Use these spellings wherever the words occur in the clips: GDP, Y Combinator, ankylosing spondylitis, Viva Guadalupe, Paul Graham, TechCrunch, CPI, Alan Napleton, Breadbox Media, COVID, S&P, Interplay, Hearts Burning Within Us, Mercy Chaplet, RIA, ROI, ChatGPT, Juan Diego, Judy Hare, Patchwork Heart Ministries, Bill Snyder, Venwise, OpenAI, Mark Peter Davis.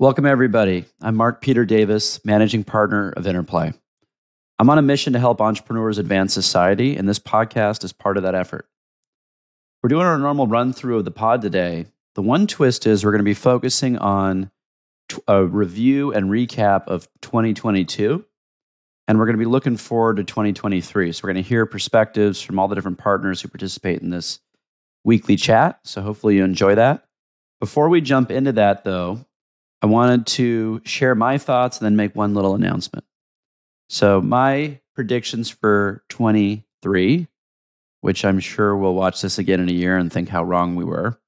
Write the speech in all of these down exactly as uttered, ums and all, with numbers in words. Welcome, everybody. I'm Mark Peter Davis, Managing Partner of Interplay. I'm on a mission to help entrepreneurs advance society, and this podcast is part of that effort. We're doing our normal run-through of the pod today. The one twist is we're going to be focusing on a review and recap of twenty twenty-two, and we're going to be looking forward to twenty twenty-three. So we're going to hear perspectives from all the different partners who participate in this weekly chat, so hopefully you enjoy that. Before we jump into that, though, I wanted to share my thoughts and then make one little announcement. So my predictions for twenty-three, which I'm sure we'll watch this again in a year and think how wrong we were,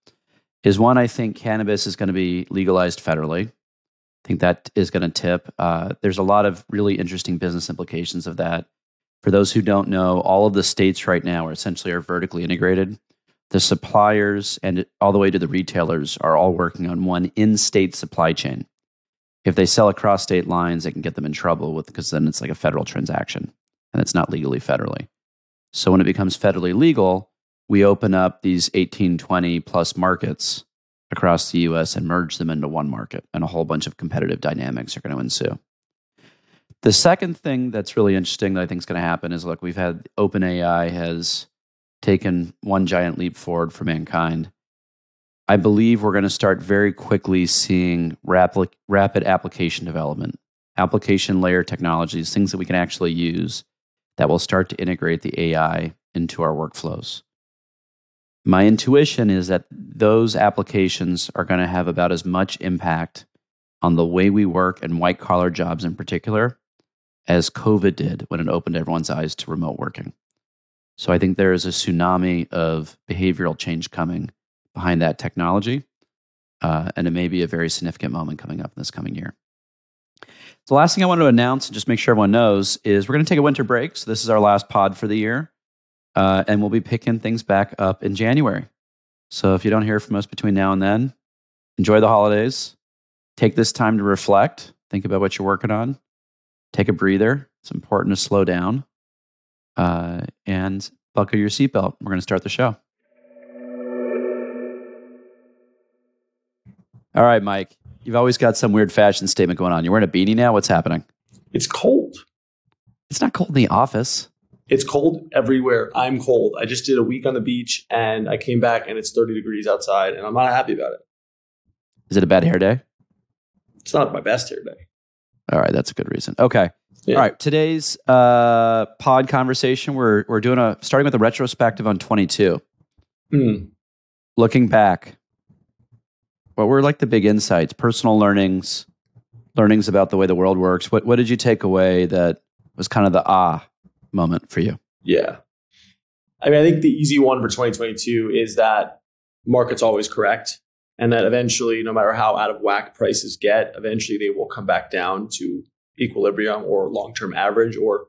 is one, I think cannabis is going to be legalized federally. I think that is going to tip. Uh, there's a lot of really interesting business implications of that. For those who don't know, all of the states right now are essentially are vertically integrated. The suppliers and all the way to the retailers are all working on one in-state supply chain. If they sell across state lines, it can get them in trouble with because then it's like a federal transaction and it's not legally federally. So when it becomes federally legal, we open up these eighteen, twenty plus markets across the U S and merge them into one market, and a whole bunch of competitive dynamics are going to ensue. The second thing that's really interesting that I think is going to happen is, look, we've had OpenAI has taken one giant leap forward for mankind. I believe we're going to start very quickly seeing rapid, rapid application development, application layer technologies, things that we can actually use that will start to integrate the A I into our workflows. My intuition is that those applications are going to have about as much impact on the way we work and white-collar jobs in particular as COVID did when it opened everyone's eyes to remote working. So I think there is a tsunami of behavioral change coming behind that technology, uh, and it may be a very significant moment coming up in this coming year. The last thing I want to announce, and just make sure everyone knows, is we're going to take a winter break. So this is our last pod for the year, uh, and we'll be picking things back up in January. So if you don't hear from us between now and then, enjoy the holidays. Take this time to reflect. Think about what you're working on. Take a breather. It's important to slow down. Uh, and buckle your seatbelt. We're going to start the show. All right, Mike, you've always got some weird fashion statement going on. You're wearing a beanie now? What's happening? It's cold. It's not cold in the office. It's cold everywhere. I'm cold. I just did a week on the beach and I came back and it's thirty degrees outside and I'm not happy about it. Is it a bad hair day? It's not my best hair day. All right, that's a good reason. Okay. Yeah. All right, today's uh, pod conversation, we're we're doing a starting with a retrospective on twenty-two. Mm. Looking back, what were like the big insights, personal learnings, learnings about the way the world works? What what did you take away that was kind of the ah moment for you? Yeah, I mean, I think the easy one for twenty twenty-two is that market's always correct, and that eventually, no matter how out of whack prices get, eventually they will come back down to equilibrium or long-term average, or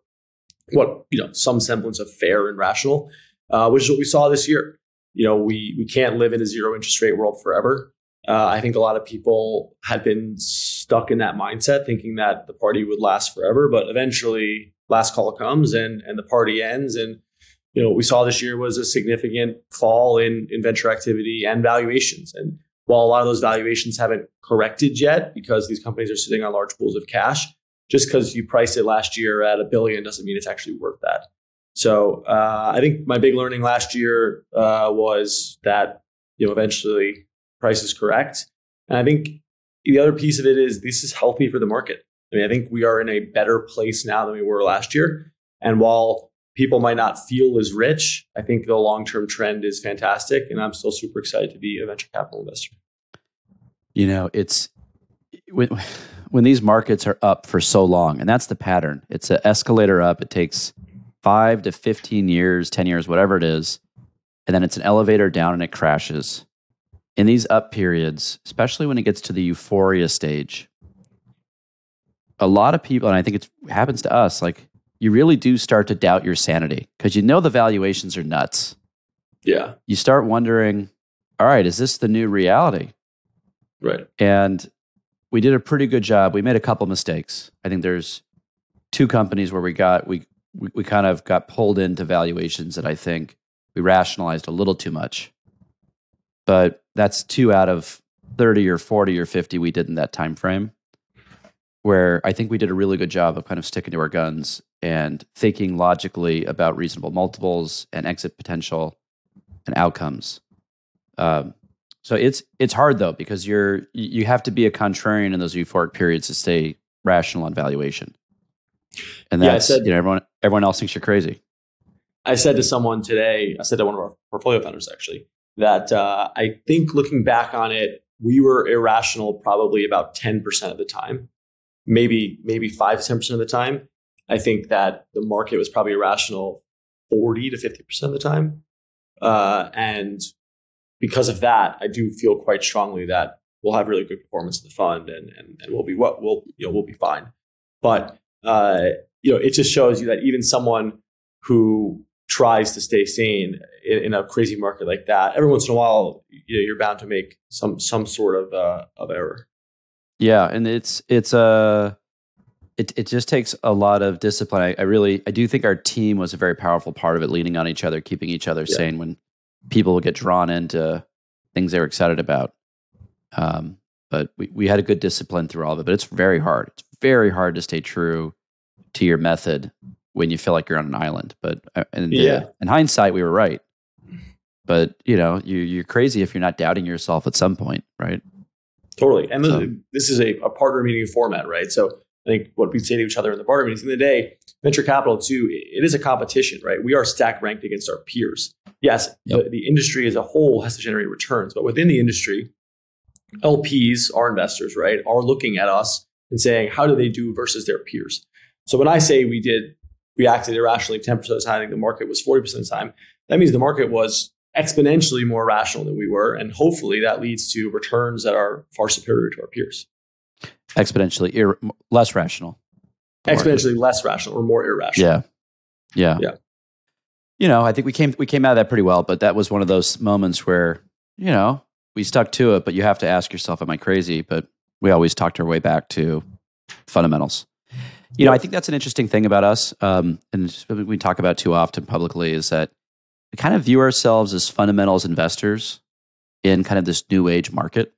what, you know, some semblance of fair and rational, uh, which is what we saw this year. You know, we we can't live in a zero interest rate world forever. Uh, I think a lot of people had been stuck in that mindset, thinking that the party would last forever, but eventually last call comes and and the party ends. And, you know, what we saw this year was a significant fall in, in venture activity and valuations. And while a lot of those valuations haven't corrected yet because these companies are sitting on large pools of cash, just because you priced it last year at a billion doesn't mean it's actually worth that. So uh, I think my big learning last year uh, was that, you know, eventually price is correct. And I think the other piece of it is this is healthy for the market. I mean, I think we are in a better place now than we were last year. And while people might not feel as rich, I think the long-term trend is fantastic. And I'm still super excited to be a venture capital investor. You know, it's... When, when these markets are up for so long, and that's the pattern, it's an escalator up. It takes five to fifteen years, ten years, whatever it is. And then it's an elevator down and it crashes. In these up periods, especially when it gets to the euphoria stage, a lot of people, and I think it happens to us, like you really do start to doubt your sanity because you know the valuations are nuts. Yeah. You start wondering, all right, is this the new reality? Right. And we did a pretty good job. We made a couple mistakes. I think there's two companies where we got we, we we kind of got pulled into valuations that I think we rationalized a little too much. But that's two out of thirty or forty or fifty we did in that time frame, where I think we did a really good job of kind of sticking to our guns and thinking logically about reasonable multiples and exit potential and outcomes. Um, so it's it's hard though, because you're you have to be a contrarian in those euphoric periods to stay rational on valuation. And that's yeah, said, you know everyone everyone else thinks you're crazy. I said to someone today, I said to one of our portfolio founders actually, that uh, I think looking back on it, we were irrational probably about ten percent of the time, maybe maybe five to ten percent of the time. I think that the market was probably irrational forty to fifty percent of the time. Uh, and because of that, I do feel quite strongly that we'll have really good performance of the fund and, and, and we'll be what we'll, you know, we'll be fine. But, uh, you know, it just shows you that even someone who tries to stay sane in, in a crazy market like that, every once in a while, you know, you're bound to make some some sort of uh, of error. Yeah, and it's it's a uh, it it just takes a lot of discipline. I, I really I do think our team was a very powerful part of it, leaning on each other, keeping each other yeah. sane when people get drawn into things they were excited about. Um, but we, we had a good discipline through all of it. But it's very hard. It's very hard to stay true to your method when you feel like you're on an island. But in, yeah. uh, in hindsight, we were right. But, you know, you, you're crazy if you're not doubting yourself at some point, right? Totally. And so, this is a, a partner meeting format, right? So I think what we say to each other in the partner meetings, in the day, venture capital too, it is a competition, right? We are stack ranked against our peers. Yes, yep. the, the industry as a whole has to generate returns. But within the industry, L Ps, our investors, right, are looking at us and saying, how do they do versus their peers? So when I say we did... we acted irrationally ten percent of the time. I think the market was forty percent of the time. That means the market was exponentially more rational than we were. And hopefully that leads to returns that are far superior to our peers. Exponentially ir- less rational. Exponentially less rational or more irrational. Yeah. Yeah. Yeah. You know, I think we came, we came out of that pretty well, but that was one of those moments where, you know, we stuck to it, but you have to ask yourself, am I crazy? But we always talked our way back to fundamentals. You know, I think that's an interesting thing about us, um, and we talk about too often publicly, is that we kind of view ourselves as fundamentals investors in kind of this new age market,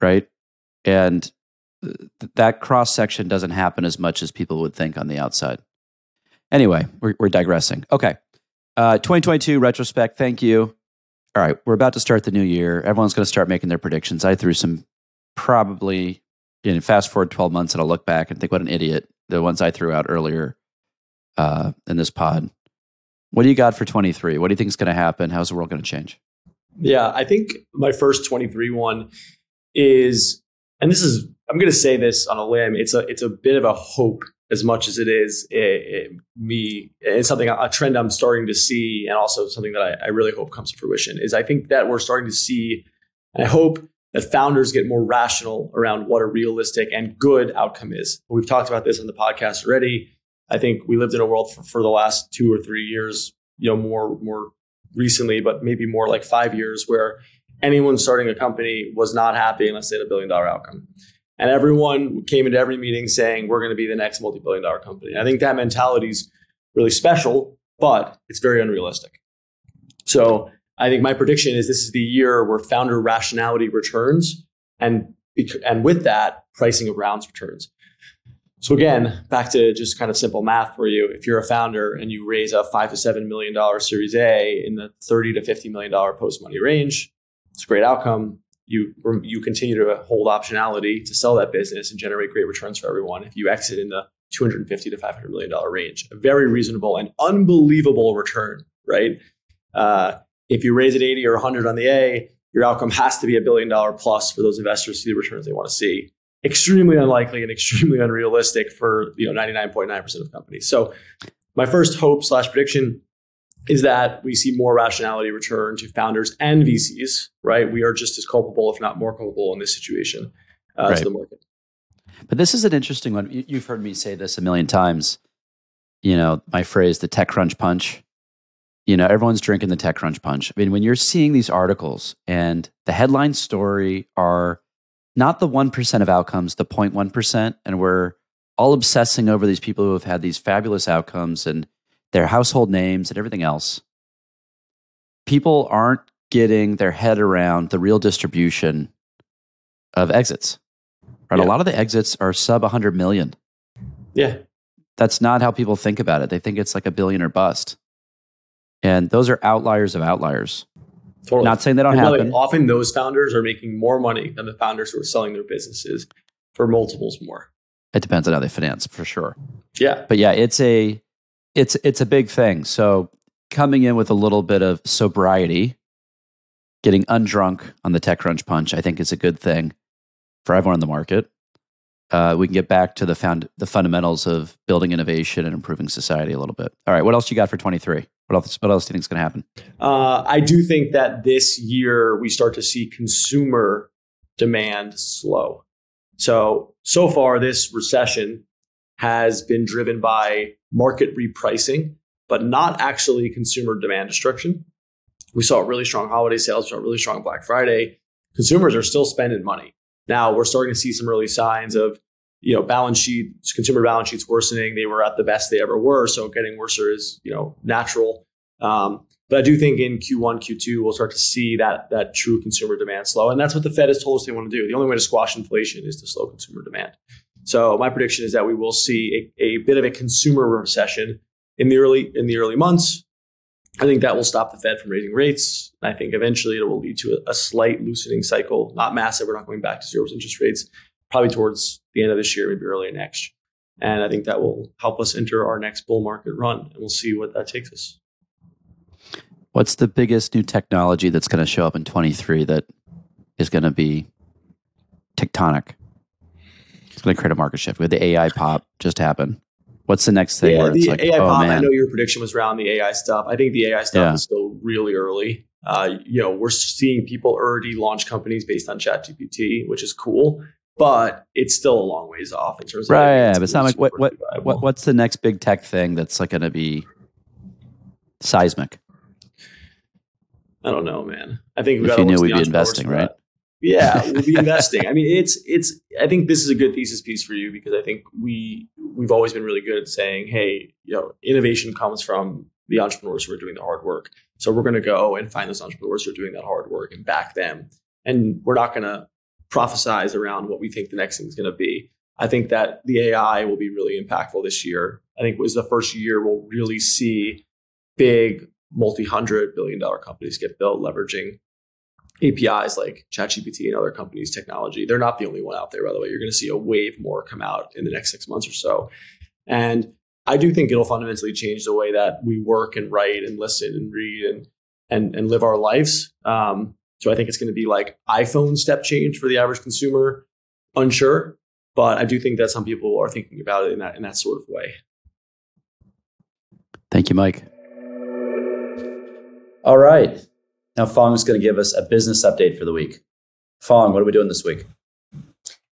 right? And th- that cross-section doesn't happen as much as people would think on the outside. Anyway, we're, we're digressing. Okay, uh, twenty twenty-two retrospect, thank you. All right, we're about to start the new year. Everyone's going to start making their predictions. I threw some probably... and fast forward twelve months and I'll look back and think, what an idiot, the ones I threw out earlier uh, in this pod. What do you got for twenty-three? What do you think is going to happen? How's the world going to change? Yeah, I think my first twenty-three one is, and this is, I'm going to say this on a limb, it's a it's a bit of a hope as much as it is it, it, me, it's something, a trend I'm starting to see, and also something that I, I really hope comes to fruition, is I think that we're starting to see, and I hope, that founders get more rational around what a realistic and good outcome is. We've talked about this on the podcast already. I think we lived in a world for, for the last two or three years, you know, more more recently, but maybe more like five years, where anyone starting a company was not happy unless they had a billion dollar outcome. And everyone came into every meeting saying, we're going to be the next multi-billion dollar company. And I think that mentality is really special, but it's very unrealistic. So I think my prediction is this is the year where founder rationality returns, and and with that, pricing of rounds returns. So again, back to just kind of simple math for you. If you're a founder and you raise a five to seven million dollar Series A in the thirty to fifty million dollar post money range, it's a great outcome. You you continue to hold optionality to sell that business and generate great returns for everyone. If you exit in the two hundred fifty to five hundred million dollar range, a very reasonable and unbelievable return, right? Uh, If you raise at eighty or one hundred on the A, your outcome has to be a billion dollar plus for those investors to see the returns they want to see. Extremely unlikely and extremely unrealistic for, you know, ninety-nine point nine percent of companies. So my first hope slash prediction is that we see more rationality return to founders and V Cs, right? We are just as culpable, if not more culpable, in this situation uh, right. to the market. But this is an interesting one. You've heard me say this a million times. You know, my phrase, the TechCrunch punch. You know, everyone's drinking the TechCrunch punch. I mean, when you're seeing these articles and the headline story are not the one percent of outcomes, the zero point one percent, and we're all obsessing over these people who have had these fabulous outcomes and their household names and everything else, people aren't getting their head around the real distribution of exits. Right? Yeah. A lot of the exits are sub one hundred million. Yeah. That's not how people think about it. They think it's like a billion or bust. And those are outliers of outliers. Totally. Not saying they don't and happen. Really, often those founders are making more money than the founders who are selling their businesses for multiples more. It depends on how they finance, for sure. Yeah. But yeah, it's a it's it's a big thing. So coming in with a little bit of sobriety, getting undrunk on the TechCrunch punch, I think is a good thing for everyone in the market. Uh, we can get back to the found the fundamentals of building innovation and improving society a little bit. All right, what else you got for twenty-three? What else? What else do you think is going to happen? Uh, I do think that this year we start to see consumer demand slow. So so far, this recession has been driven by market repricing, but not actually consumer demand destruction. We saw really strong holiday sales, we saw really strong Black Friday. Consumers are still spending money. Now we're starting to see some early signs of, you know, balance sheets, consumer balance sheets worsening. They were at the best they ever were, so getting worse is, you know, natural. Um, but I do think in Q one, Q two, we'll start to see that that true consumer demand slow, and that's what the Fed has told us they want to do. The only way to squash inflation is to slow consumer demand. So my prediction is that we will see a, a bit of a consumer recession in the early in the early months. I think that will stop the Fed from raising rates. I think eventually it will lead to a, a slight loosening cycle, not massive. We're not going back to zero interest rates, probably towards the end of this year, maybe early next. And I think that will help us enter our next bull market run, and we'll see what that takes us. What's the biggest new technology that's going to show up in twenty-three that is going to be tectonic? It's going to create a market shift. We had the A I pop just happen. What's the next thing? Yeah, where it's the like, A I oh, pop, man. I know your prediction was around the A I stuff. I think the A I stuff yeah. is still really early. Uh, you know, we're seeing people already launch companies based on ChatGPT, which is cool, but it's still a long ways off in terms of right. Yeah, but it's not like what, what, what what's the next big tech thing that's like going to be seismic? I don't know, man. I think if you knew, we'd be investing, right? Yeah, we'll be investing. I mean, it's it's. I think this is a good thesis piece for you, because I think we we've always been really good at saying, hey, you know, innovation comes from the entrepreneurs who are doing the hard work. So we're going to go and find those entrepreneurs who are doing that hard work and back them. And we're not going to prophesize around what we think the next thing is going to be. I think that the A I will be really impactful this year. I think it was the first year we'll really see big multi-hundred billion dollar companies get built leveraging A P Is like ChatGPT and other companies' technology. They're not the only one out there, by the way. You're going to see a wave more come out in the next six months or so. And I do think it'll fundamentally change the way that we work and write and listen and read and and, and live our lives. Um, so I think it's going to be like iPhone step change for the average consumer. Unsure, but I do think that some people are thinking about it in that in that sort of way. Thank you, Mike. All right. Now, Fong is going to give us a business update for the week. Fong, what are we doing this week?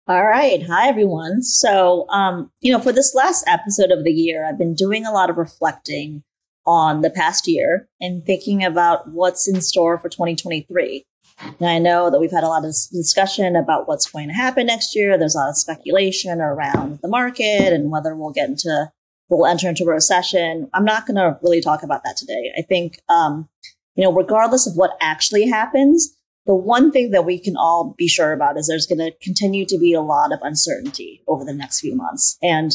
All right. Hi, everyone. So, um, you know, for this last episode of the year, I've been doing a lot of reflecting on the past year and thinking about what's in store for twenty twenty-three. And I know that we've had a lot of discussion about what's going to happen next year. There's a lot of speculation around the market and whether we'll get into, we'll enter into a recession. I'm not going to really talk about that today. I think, um, you know, regardless of what actually happens, the one thing that we can all be sure about is there's going to continue to be a lot of uncertainty over the next few months. And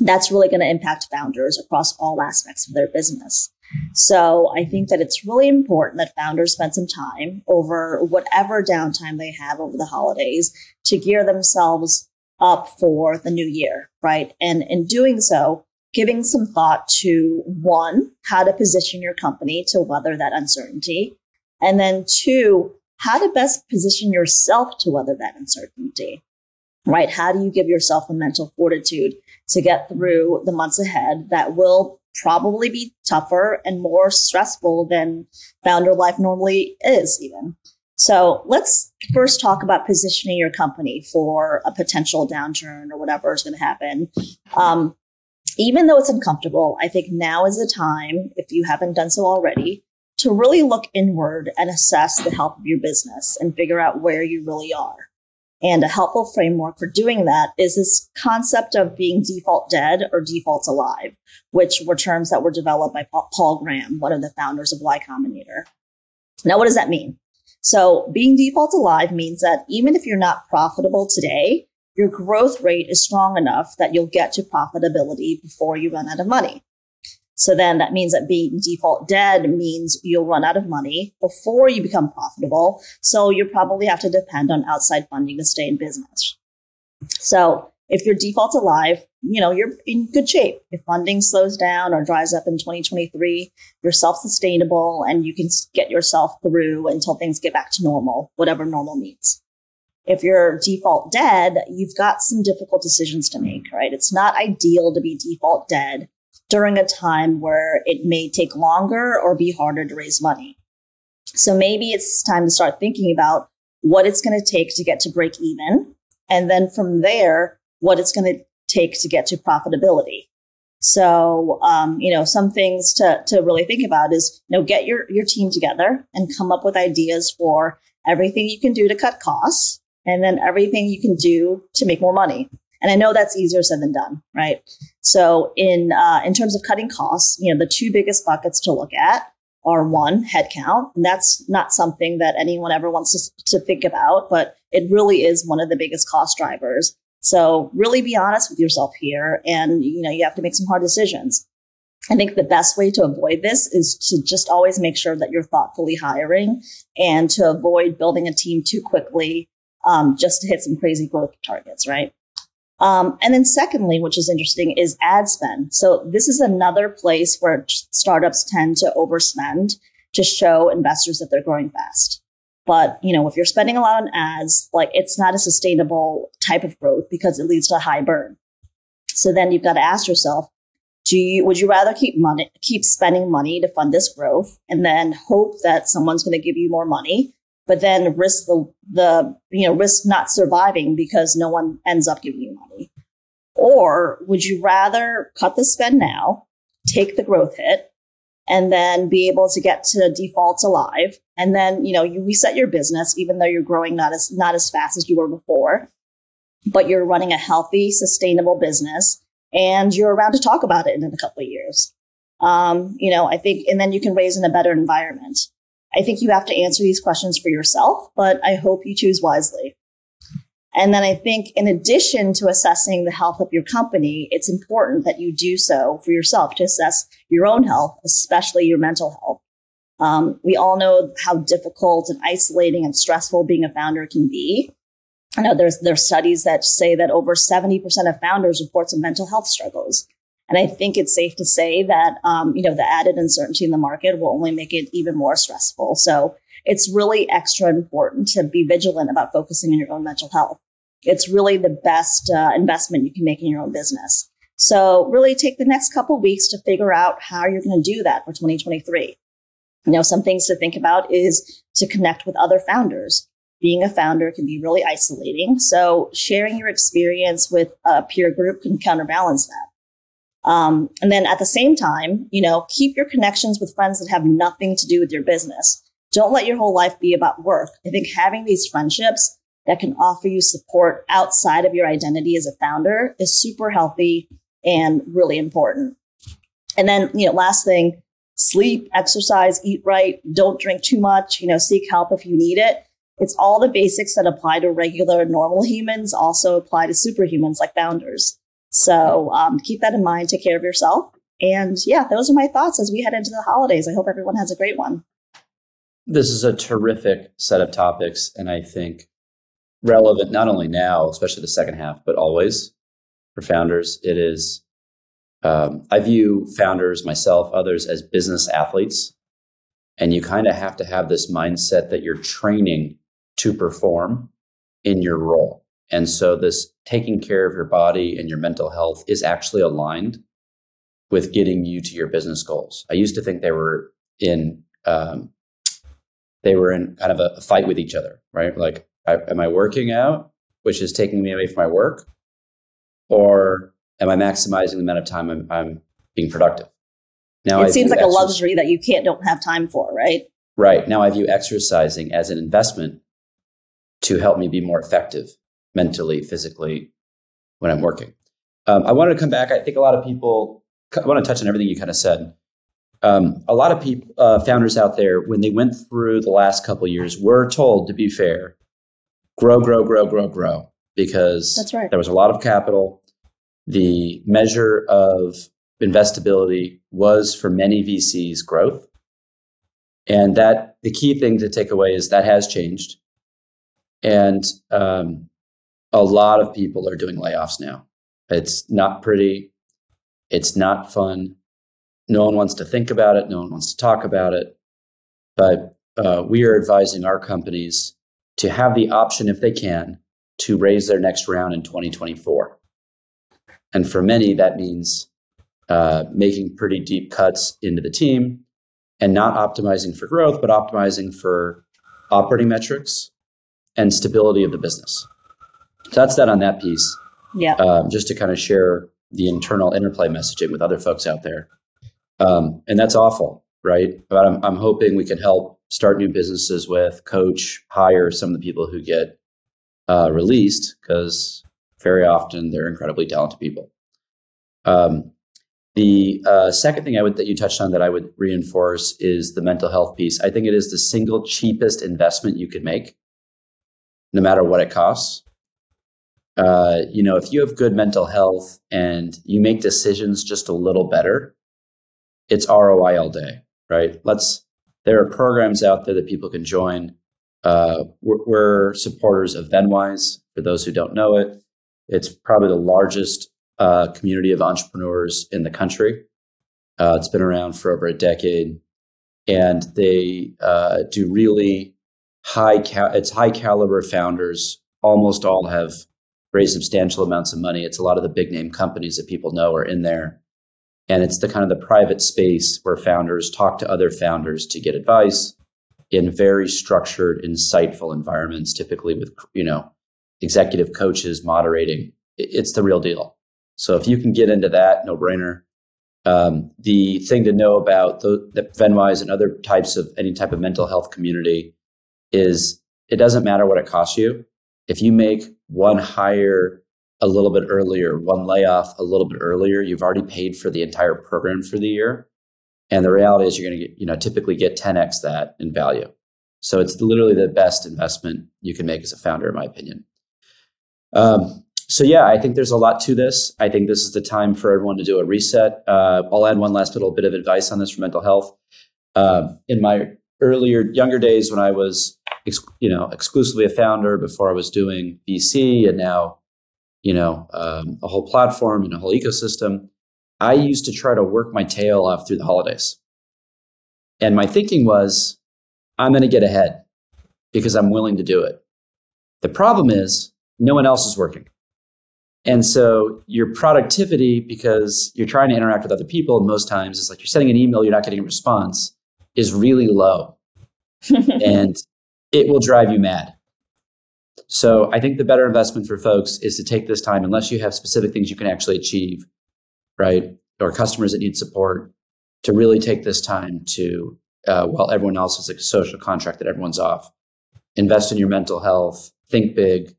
that's really going to impact founders across all aspects of their business. So I think that it's really important that founders spend some time over whatever downtime they have over the holidays to gear themselves up for the new year, right? And in doing so, giving some thought to, one, how to position your company to weather that uncertainty. And then two, how to best position yourself to weather that uncertainty, right? How do you give yourself the mental fortitude to get through the months ahead that will probably be tougher and more stressful than founder life normally is even? So let's first talk about positioning your company for a potential downturn or whatever is going to happen. Um, Even though it's uncomfortable, I think now is the time, if you haven't done so already, to really look inward and assess the health of your business and figure out where you really are. And a helpful framework for doing that is this concept of being default dead or default alive, which were terms that were developed by Paul Graham, one of the founders of Y Combinator. Now, what does that mean? So being default alive means that even if you're not profitable today, your growth rate is strong enough that you'll get to profitability before you run out of money. So then that means that being default dead means you'll run out of money before you become profitable. So you probably have to depend on outside funding to stay in business. So if you're default alive, you know, you're in good shape. If funding slows down or dries up in twenty twenty-three, you're self-sustainable and you can get yourself through until things get back to normal, whatever normal means. If you're default dead, you've got some difficult decisions to make, right? It's not ideal to be default dead during a time where it may take longer or be harder to raise money. So maybe it's time to start thinking about what it's going to take to get to break even. And then from there, what it's going to take to get to profitability. So, um, you know, some things to, to really think about is, you know, get your, your team together and come up with ideas for everything you can do to cut costs and then everything you can do to make more money. And I know that's easier said than done, right? So in uh, in terms of cutting costs, you know, the two biggest buckets to look at are one, headcount. And that's not something that anyone ever wants to, to think about, but it really is one of the biggest cost drivers. So really be honest with yourself here. And, you know, you have to make some hard decisions. I think the best way to avoid this is to just always make sure that you're thoughtfully hiring and to avoid building a team too quickly um, just to hit some crazy growth targets, right? Um, and then secondly, which is interesting, is ad spend. So this is another place where startups tend to overspend to show investors that they're growing fast. But, you know, if you're spending a lot on ads, like it's not a sustainable type of growth because it leads to a high burn. So then you've got to ask yourself, do you, would you rather keep money, keep spending money to fund this growth and then hope that someone's going to give you more money, but then risk the, the, you know, risk not surviving because no one ends up giving you money? Or would you rather cut the spend now, take the growth hit, and then be able to get to defaults alive? And then, you know, you reset your business, even though you're growing not as not as fast as you were before, but you're running a healthy, sustainable business and you're around to talk about it in a couple of years. Um, you know, I think, and then you can raise in a better environment. I think you have to answer these questions for yourself, but I hope you choose wisely. And then I think in addition to assessing the health of your company, it's important that you do so for yourself to assess your own health, especially your mental health. Um, we all know how difficult and isolating and stressful being a founder can be. I know there's there's studies that say that over seventy percent of founders report some mental health struggles. And I think it's safe to say that, um, you know, the added uncertainty in the market will only make it even more stressful. So it's really extra important to be vigilant about focusing on your own mental health. It's really the best uh, investment you can make in your own business. So really take the next couple weeks to figure out how you're going to do that for twenty twenty-three. You know, some things to think about is to connect with other founders. Being a founder can be really isolating. So sharing your experience with a peer group can counterbalance that. Um, and then at the same time, you know, keep your connections with friends that have nothing to do with your business. Don't let your whole life be about work. I think having these friendships that can offer you support outside of your identity as a founder is super healthy and really important. And then, you know, last thing, sleep, exercise, eat right, don't drink too much, you know, seek help if you need it. It's all the basics that apply to regular, normal humans also apply to superhumans like founders. So um, keep that in mind, take care of yourself. And yeah, those are my thoughts as we head into the holidays. I hope everyone has a great one. This is a terrific set of topics. And I think relevant, not only now, especially the second half, but always for founders. It is, um, I view founders, myself, others as business athletes. And you kind of have to have this mindset that you're training to perform in your role. And so this taking care of your body and your mental health is actually aligned with getting you to your business goals. I used to think they were in um, they were in kind of a fight with each other, right? Like, I, am I working out, which is taking me away from my work? Or am I maximizing the amount of time I'm, I'm being productive? Now it I seems like exercise- a luxury that you can't don't have time for, right? Right. Now I view exercising as an investment to help me be more effective. Mentally, physically, when I'm working. Um, I wanted to come back. I think a lot of people, I want to touch on everything you kind of said. Um, a lot of people, uh, founders out there, when they went through the last couple of years, were told, to be fair, grow, grow, grow, grow, grow, because that's right. There was a lot of capital. The measure of investability was, for many V Cs, growth. And that the key thing to take away is that has changed. And um, a lot of people are doing layoffs now. It's not pretty. It's not fun. No one wants to think about it. No one wants to talk about it. But uh, we are advising our companies to have the option, if they can, to raise their next round in twenty twenty-four. And for many, that means uh, making pretty deep cuts into the team and not optimizing for growth, but optimizing for operating metrics and stability of the business. So that's that on that piece. Yeah. Um, just to kind of share the internal Interplay messaging with other folks out there. Um, and that's awful, right? But I'm, I'm hoping we can help start new businesses with, coach, hire some of the people who get uh, released, because very often they're incredibly talented people. Um, the uh, second thing I would that you touched on that I would reinforce is the mental health piece. I think it is the single cheapest investment you could make, no matter what it costs. Uh, you know, if you have good mental health and you make decisions just a little better, it's R O I all day, right? Let's. There are programs out there that people can join. Uh, we're, we're supporters of Venwise. For those who don't know it, it's probably the largest uh, community of entrepreneurs in the country. Uh, it's been around for over a decade, and they uh, do really high. Ca- it's high caliber founders. Almost all have raised substantial amounts of money. It's a lot of the big name companies that people know are in there. And it's the kind of the private space where founders talk to other founders to get advice in very structured, insightful environments, typically with, you know, executive coaches moderating. It's the real deal. So if you can get into that, no brainer. Um, the thing to know about the, the Venwise and other types of any type of mental health community is it doesn't matter what it costs you. If you make one hire a little bit earlier, one layoff a little bit earlier, you've already paid for the entire program for the year. And the reality is you're going to get, you know, typically get ten x that in value. So it's literally the best investment you can make as a founder, in my opinion. Um, so yeah, I think there's a lot to this. I think this is the time for everyone to do a reset. Uh, I'll add one last little bit of advice on this for mental health. Uh, in my earlier, younger days when I was, ex- you know, exclusively a founder before I was doing V C and now, you know, um, a whole platform and a whole ecosystem, I used to try to work my tail off through the holidays. And my thinking was, I'm going to get ahead because I'm willing to do it. The problem is no one else is working. And so your productivity, because you're trying to interact with other people, and most times it's like you're sending an email, you're not getting a response, is really low. And it will drive you mad. So I think the better investment for folks is to take this time, unless you have specific things you can actually achieve, right? Or customers that need support, to really take this time to, uh, while everyone else has a social contract that everyone's off, invest in your mental health, think big,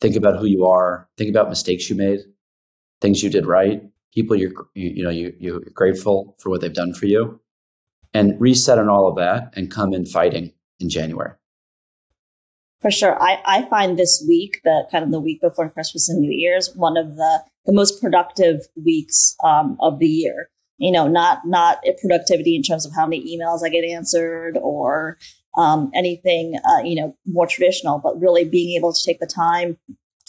think about who you are, think about mistakes you made, things you did right, people you're, you, you know, you, you're grateful for what they've done for you, and reset on all of that and come in fighting in January. For sure. I, I find this week, the kind of the week before Christmas and New Year's, one of the, the most productive weeks um, of the year. You know, not not productivity in terms of how many emails I get answered or um, anything, uh, you know, more traditional, but really being able to take the time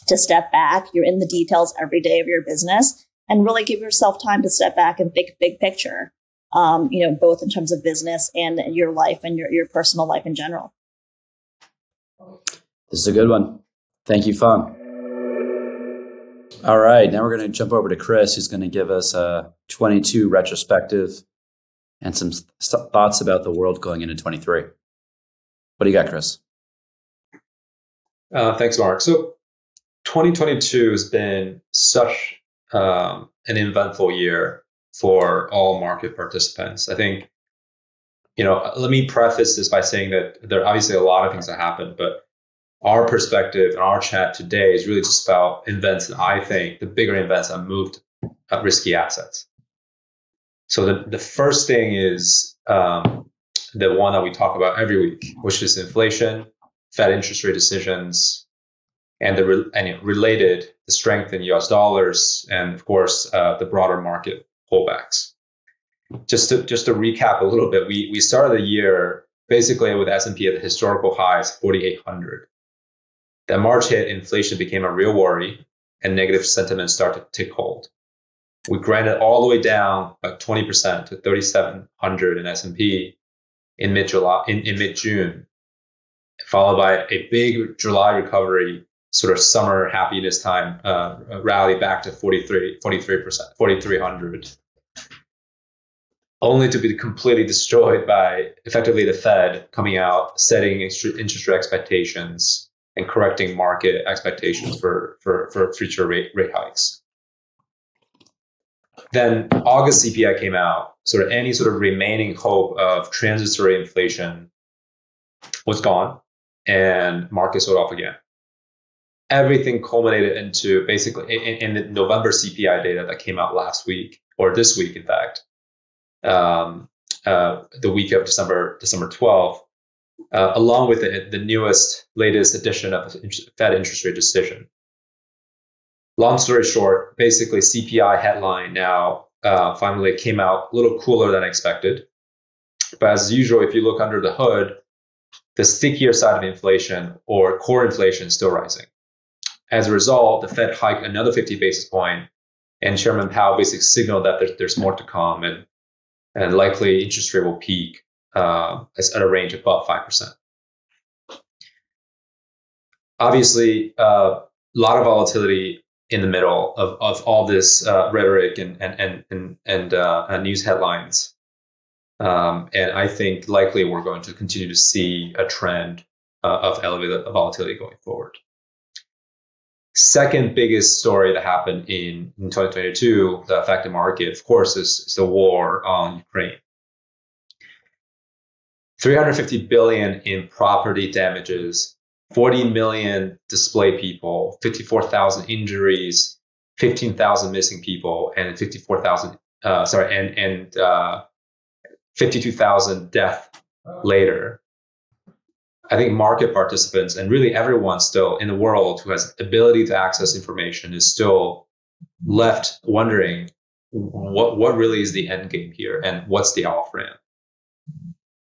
to step back. You're in the details every day of your business, and really give yourself time to step back and think big picture, um, you know, both in terms of business and your life and your, your personal life in general. This is a good one. Thank you, Fong. All right, now we're going to jump over to Chris, who's going to give us a twenty-two retrospective and some st- thoughts about the world going into twenty-three. What do you got, Chris? Uh, thanks, Mark. So twenty twenty-two has been such um, an eventful year for all market participants. I think, you know, let me preface this by saying that there are obviously a lot of things that happened, but our perspective and our chat today is really just about events, and I think the bigger events that moved risky assets. So the, the first thing is um, the one that we talk about every week, which is inflation, Fed interest rate decisions, and the re- and related the strength in U S dollars, and of course uh, the broader market pullbacks. Just to just to recap a little bit, we we started the year basically with S and P at the historical highs, forty-eight hundred. That March hit, inflation became a real worry, and negative sentiment started to take hold. We grinded all the way down about twenty percent to thirty-seven hundred in S and P in mid July, in, in mid June, followed by a big July recovery, sort of summer happiness time uh, rally back to forty-three, forty-three percent, forty-three hundred, only to be completely destroyed by effectively the Fed coming out, setting interest rate expectations and correcting market expectations for, for, for future rate, rate hikes. Then August C P I came out, sort of any sort of remaining hope of transitory inflation was gone, and markets sold off again. Everything culminated into basically in, in the November C P I data that came out last week, or this week, in fact, um, uh, the week of December twelfth, uh, along with the, the newest, latest edition of the Fed interest rate decision. Long story short, basically C P I headline now uh, finally came out a little cooler than expected. But as usual, if you look under the hood, the stickier side of inflation, or core inflation, is still rising. As a result, the Fed hiked another fifty basis point, and Chairman Powell basically signaled that there's, there's more to come, and, and likely interest rate will peak uh, at a range above five percent. Obviously, a uh, lot of volatility in the middle of, of all this uh, rhetoric and and and and uh, uh, news headlines, um, and I think likely we're going to continue to see a trend uh, of elevated volatility going forward. Second biggest story that happened in, in twenty twenty-two that affected the market, of course, is, is the war on Ukraine. three hundred fifty billion dollars in property damages, forty million displaced people, fifty-four thousand injuries, fifteen thousand missing people, and fifty-four thousand uh, sorry, and and uh, fifty-two thousand deaths later. I think market participants, and really everyone still in the world who has ability to access information, is still left wondering what what really is the end game here, and what's the off ramp.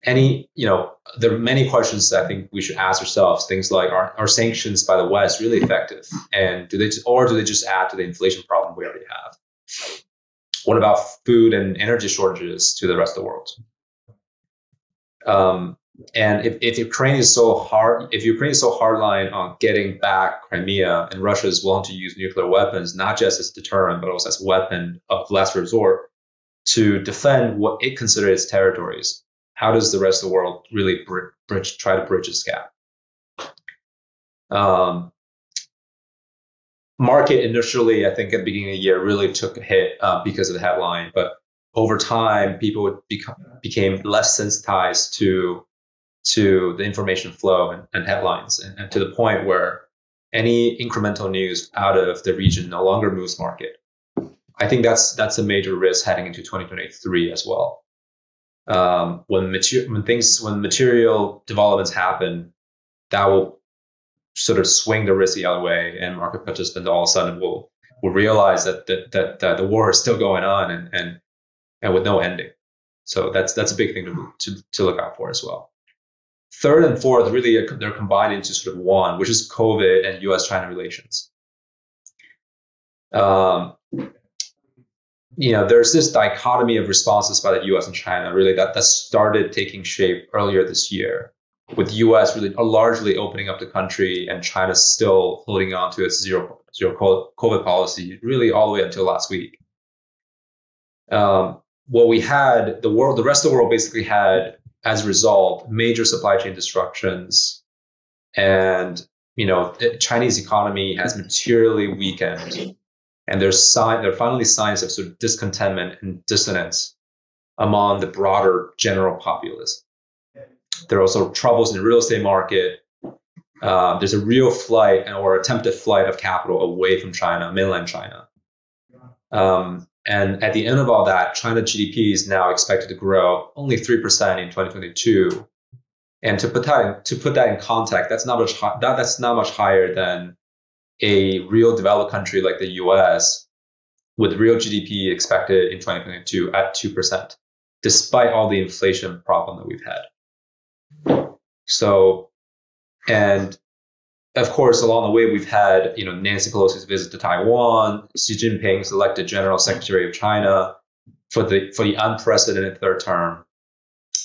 Any, you know, there are many questions I think we should ask ourselves. Things like, are, are sanctions by the West really effective, and do they, just, or do they just add to the inflation problem we already have? What about food and energy shortages to the rest of the world? Um, and if, if Ukraine is so hard, if Ukraine is so hardline on getting back Crimea, and Russia is willing to use nuclear weapons not just as deterrent but also as weapon of last resort to defend what it considers its territories, how does the rest of the world really bridge, try to bridge this gap? Um, market initially, I think at the beginning of the year, really took a hit uh, because of the headline. But over time, people become, became less sensitized to, to the information flow and, and headlines, and, and to the point where any incremental news out of the region no longer moves market. I think that's, that's a major risk heading into twenty twenty-three as well. Um, when, mater- when things, when material developments happen, that will sort of swing the risk the other way, and market participants all of a sudden will will realize that that that, that the war is still going on, and, and and with no ending. So that's that's a big thing to to, to look out for as well. Third and fourth, really, are, they're combined into sort of one, which is COVID and U S China relations. Um, You know, there's this dichotomy of responses by the U S and China, really, that, that started taking shape earlier this year, with U S really largely opening up the country and China still holding on to its zero, zero COVID policy, really all the way until last week. Um, what we had, the world, the rest of the world basically had, as a result, major supply chain disruptions, and, you know, the Chinese economy has materially weakened. And there's sign, there are finally signs of sort of discontentment and dissonance among the broader general populace. There are also troubles in the real estate market. Uh, there's a real flight, or attempted flight, of capital away from China, mainland China. Um, And at the end of all that, China's G D P is now expected to grow only three percent in twenty twenty-two. And to put that in, to put that in context, that's not much that, that's not much higher than a real developed country like the U S with real G D P expected in twenty twenty-two at two percent, despite all the inflation problem that we've had. So, and of course, along the way, we've had, you know, Nancy Pelosi's visit to Taiwan, Xi Jinping's elected General Secretary of China for the for the unprecedented third term,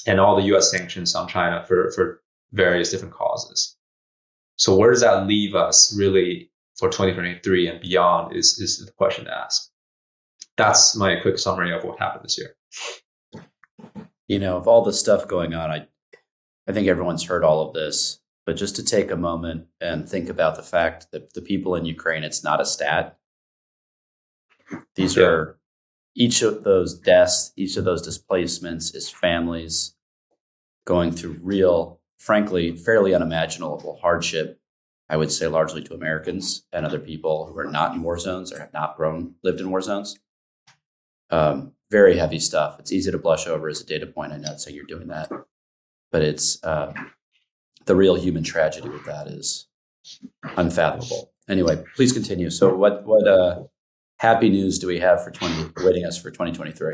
and all the U S sanctions on China for, for various different causes. So where does that leave us really for twenty twenty-three and beyond is, is the question to ask. That's my quick summary of what happened this year. You know, of all the stuff going on, I I think everyone's heard all of this. But just to take a moment and think about the fact that the people in Ukraine, it's not a stat. These yeah. are, each of those deaths, each of those displacements is families going through real, frankly, fairly unimaginable hardship, I would say largely to Americans and other people who are not in war zones or have not grown, lived in war zones. Um, very heavy stuff. It's easy to blush over as a data point. I know, so you're doing that. But it's... Uh, the real human tragedy with that is unfathomable. Anyway, please continue. So what, what uh, happy news do we have for twenty awaiting us for twenty twenty-three?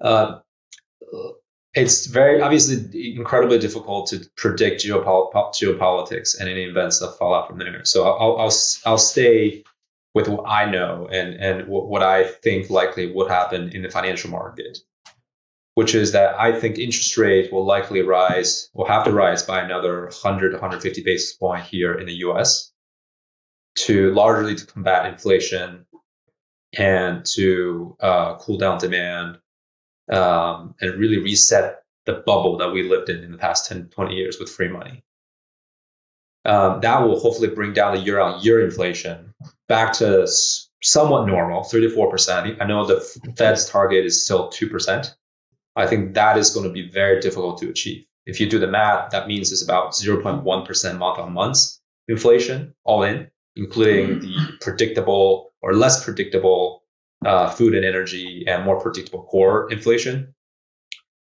Uh, it's very obviously incredibly difficult to predict geopol- geopolitics and any events that fall out from there. So I'll, I'll, I'll stay with what I know and, and what I think likely would happen in the financial market, which is that I think interest rate will likely rise, will have to rise by another one hundred to one hundred fifty basis point here in the U S to largely to combat inflation and to uh, cool down demand um, and really reset the bubble that we lived in in the past ten, twenty years with free money. Um, that will hopefully bring down the year-on-year inflation back to somewhat normal, three to four percent. I know the Fed's target is still two percent. I think that is going to be very difficult to achieve. If you do the math, that means it's about zero point one percent month on month inflation, all in, including the predictable or less predictable uh, food and energy and more predictable core inflation.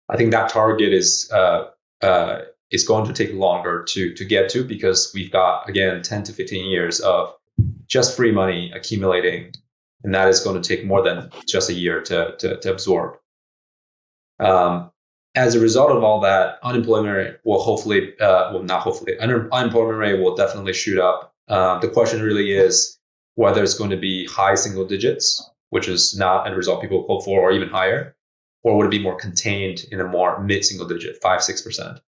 I think that target is uh, uh, is going to take longer to, to get to because we've got, again, ten to fifteen years of just free money accumulating, and that is going to take more than just a year to, to, to absorb. Um, as a result of all that, unemployment rate will hopefully, uh, well, not hopefully, un- unemployment rate will definitely shoot up. Uh, the question really is whether it's going to be high single digits, which is not a result people hope for, or even higher, or would it be more contained in a more mid-single digit, five, six percent.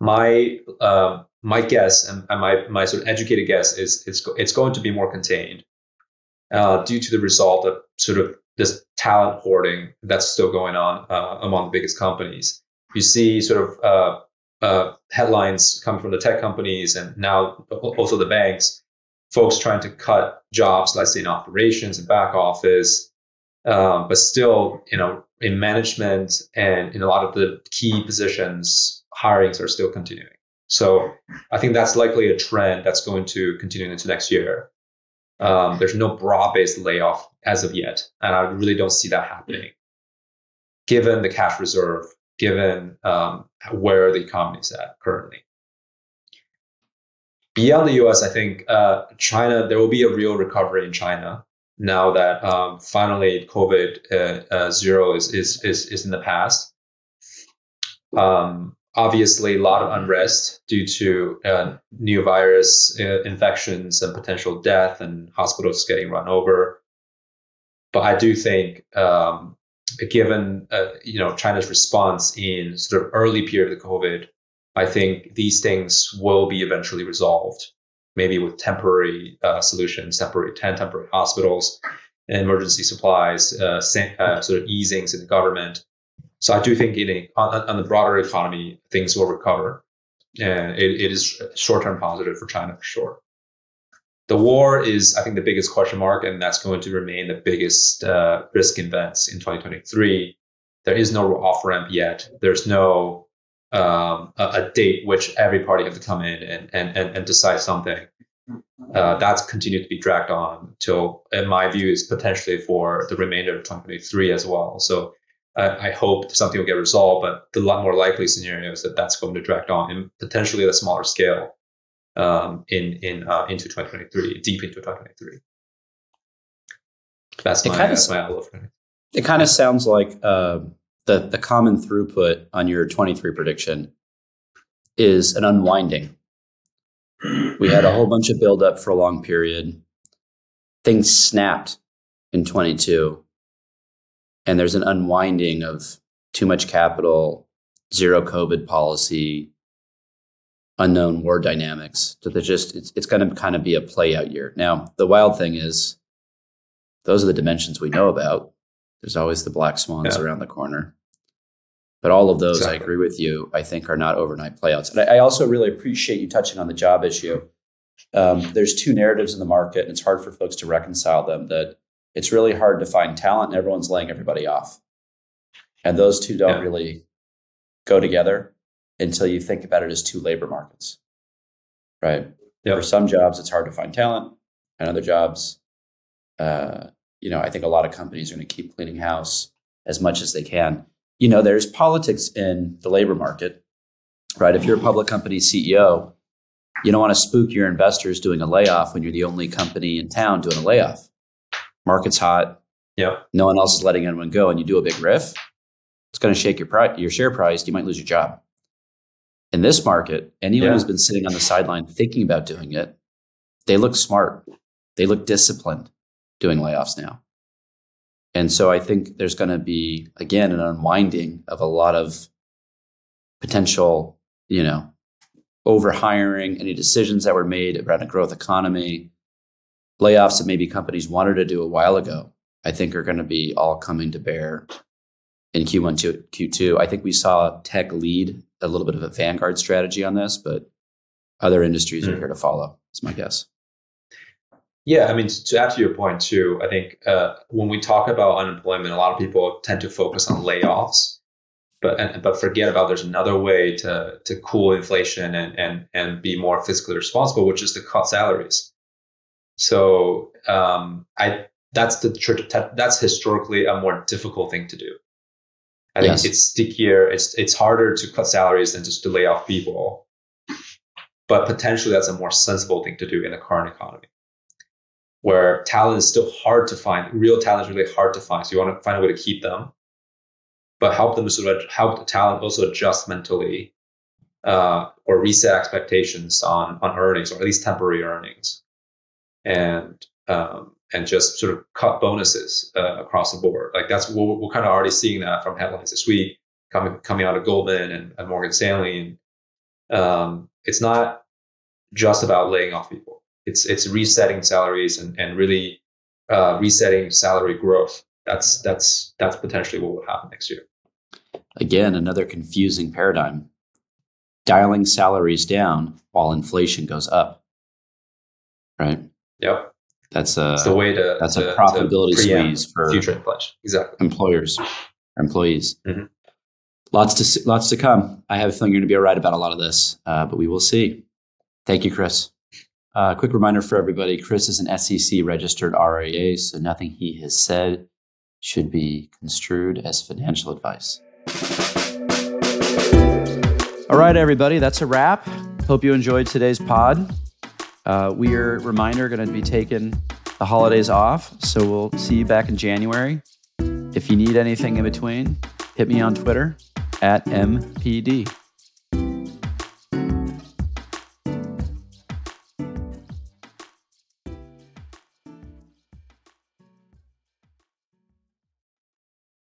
My uh, my guess and my my sort of educated guess is it's it's going to be more contained uh, due to the result of sort of this talent hoarding that's still going on uh, among the biggest companies. You see sort of uh, uh, headlines coming from the tech companies and now also the banks, folks trying to cut jobs, let's say in operations and back office, um, but still, you know, in management and in a lot of the key positions, hirings are still continuing. So I think that's likely a trend that's going to continue into next year. Um, there's no broad-based layoff as of yet, and I really don't see that happening, given the cash reserve, given um, where the economy is at currently. Beyond the U S, I think uh, China, there will be a real recovery in China now that um, finally COVID uh, uh, zero is, is is is in the past. Um, Obviously, a lot of unrest due to uh, new virus uh, infections and potential death and hospitals getting run over. But I do think, um, given uh, you know China's response in sort of early period of the COVID, I think these things will be eventually resolved, maybe with temporary uh, solutions, temporary temporary hospitals, and emergency supplies, uh, uh, sort of easings in the government. So I do think in a, on, on the broader economy, things will recover, and it, it is short-term positive for China for sure. The war is, I think, the biggest question mark, and that's going to remain the biggest uh, risk events in twenty twenty-three. There is no off-ramp yet. There's no um, a, a date which every party has to come in and and and, and decide something. Uh, that's continued to be dragged on till, in my view, is potentially for the remainder of twenty twenty-three as well. So I, I hope something will get resolved, but the lot more likely scenario is that that's going to drag on and potentially at a smaller scale um, in in uh, into twenty twenty-three, deep into twenty twenty-three. That's my, that's my outlook. It kind of sounds like uh, the the common throughput on your twenty-three prediction is an unwinding. We had a whole bunch of buildup for a long period. Things snapped in twenty-two, and there's an unwinding of too much capital, zero COVID policy, unknown war dynamics. So there's just it's it's going to kind of be a play out year. Now, the wild thing is, those are the dimensions we know about. There's always the black swans yeah. around the corner. But all of those, exactly. I agree with you, I think are not overnight playouts. And I, I also really appreciate you touching on the job issue. Um, there's two narratives in the market, and it's hard for folks to reconcile them, that it's really hard to find talent and everyone's laying everybody off. And those two don't yeah. really go together until you think about it as two labor markets, right? Yep. For some jobs, it's hard to find talent, and other jobs, uh, you know, I think a lot of companies are going to keep cleaning house as much as they can. You know, there's politics in the labor market, right? If you're a public company C E O, you don't want to spook your investors doing a layoff when you're the only company in town doing a layoff. Market's hot. Yeah. No one else is letting anyone go, and you do a big riff. It's going to shake your pri- your share price. You might lose your job. In this market, anyone yeah. who's been sitting on the sideline thinking about doing it, they look smart. They look disciplined doing layoffs now. And so I think there's going to be, again, an unwinding of a lot of potential, you know, overhiring, any decisions that were made around a growth economy, layoffs that maybe companies wanted to do a while ago, I think are going to be all coming to bear in Q one to Q two. I think we saw tech lead a little bit of a vanguard strategy on this, but other industries mm. are here to follow. That's my guess. Yeah, I mean, to add to your point too, I think uh, when we talk about unemployment, a lot of people tend to focus on layoffs, but and, but forget about there's another way to to cool inflation and and and be more fiscally responsible, which is to cut salaries. So um, I that's the that's historically a more difficult thing to do. I think yes. it's stickier. It's it's harder to cut salaries than just to lay off people, but potentially that's a more sensible thing to do in the current economy, where talent is still hard to find. Real talent is really hard to find. So you want to find a way to keep them, but help them sort of help the talent also adjust mentally uh, or reset expectations on, on earnings, or at least temporary earnings, and um, and just sort of cut bonuses uh, across the board. Like that's we're, we're kind of already seeing that from headlines this week coming coming out of Goldman and, and Morgan Stanley. And um, it's not just about laying off people. It's it's resetting salaries and and really uh, resetting salary growth. That's that's that's potentially what will happen next year. Again, another confusing paradigm: dialing salaries down while inflation goes up. Right. Yep. That's a that's the way to that's to, a profitability squeeze for future inflation. Exactly. Employers, employees. Mm-hmm. Lots to lots to come. I have a feeling you're going to be all right about a lot of this, uh, but we will see. Thank you, Chris. A uh, quick reminder for everybody, Chris is an S E C-registered R I A, so nothing he has said should be construed as financial advice. All right, everybody, that's a wrap. Hope you enjoyed today's pod. Uh, we are, reminder, going to be taking the holidays off, so we'll see you back in January. If you need anything in between, hit me on Twitter at M P D.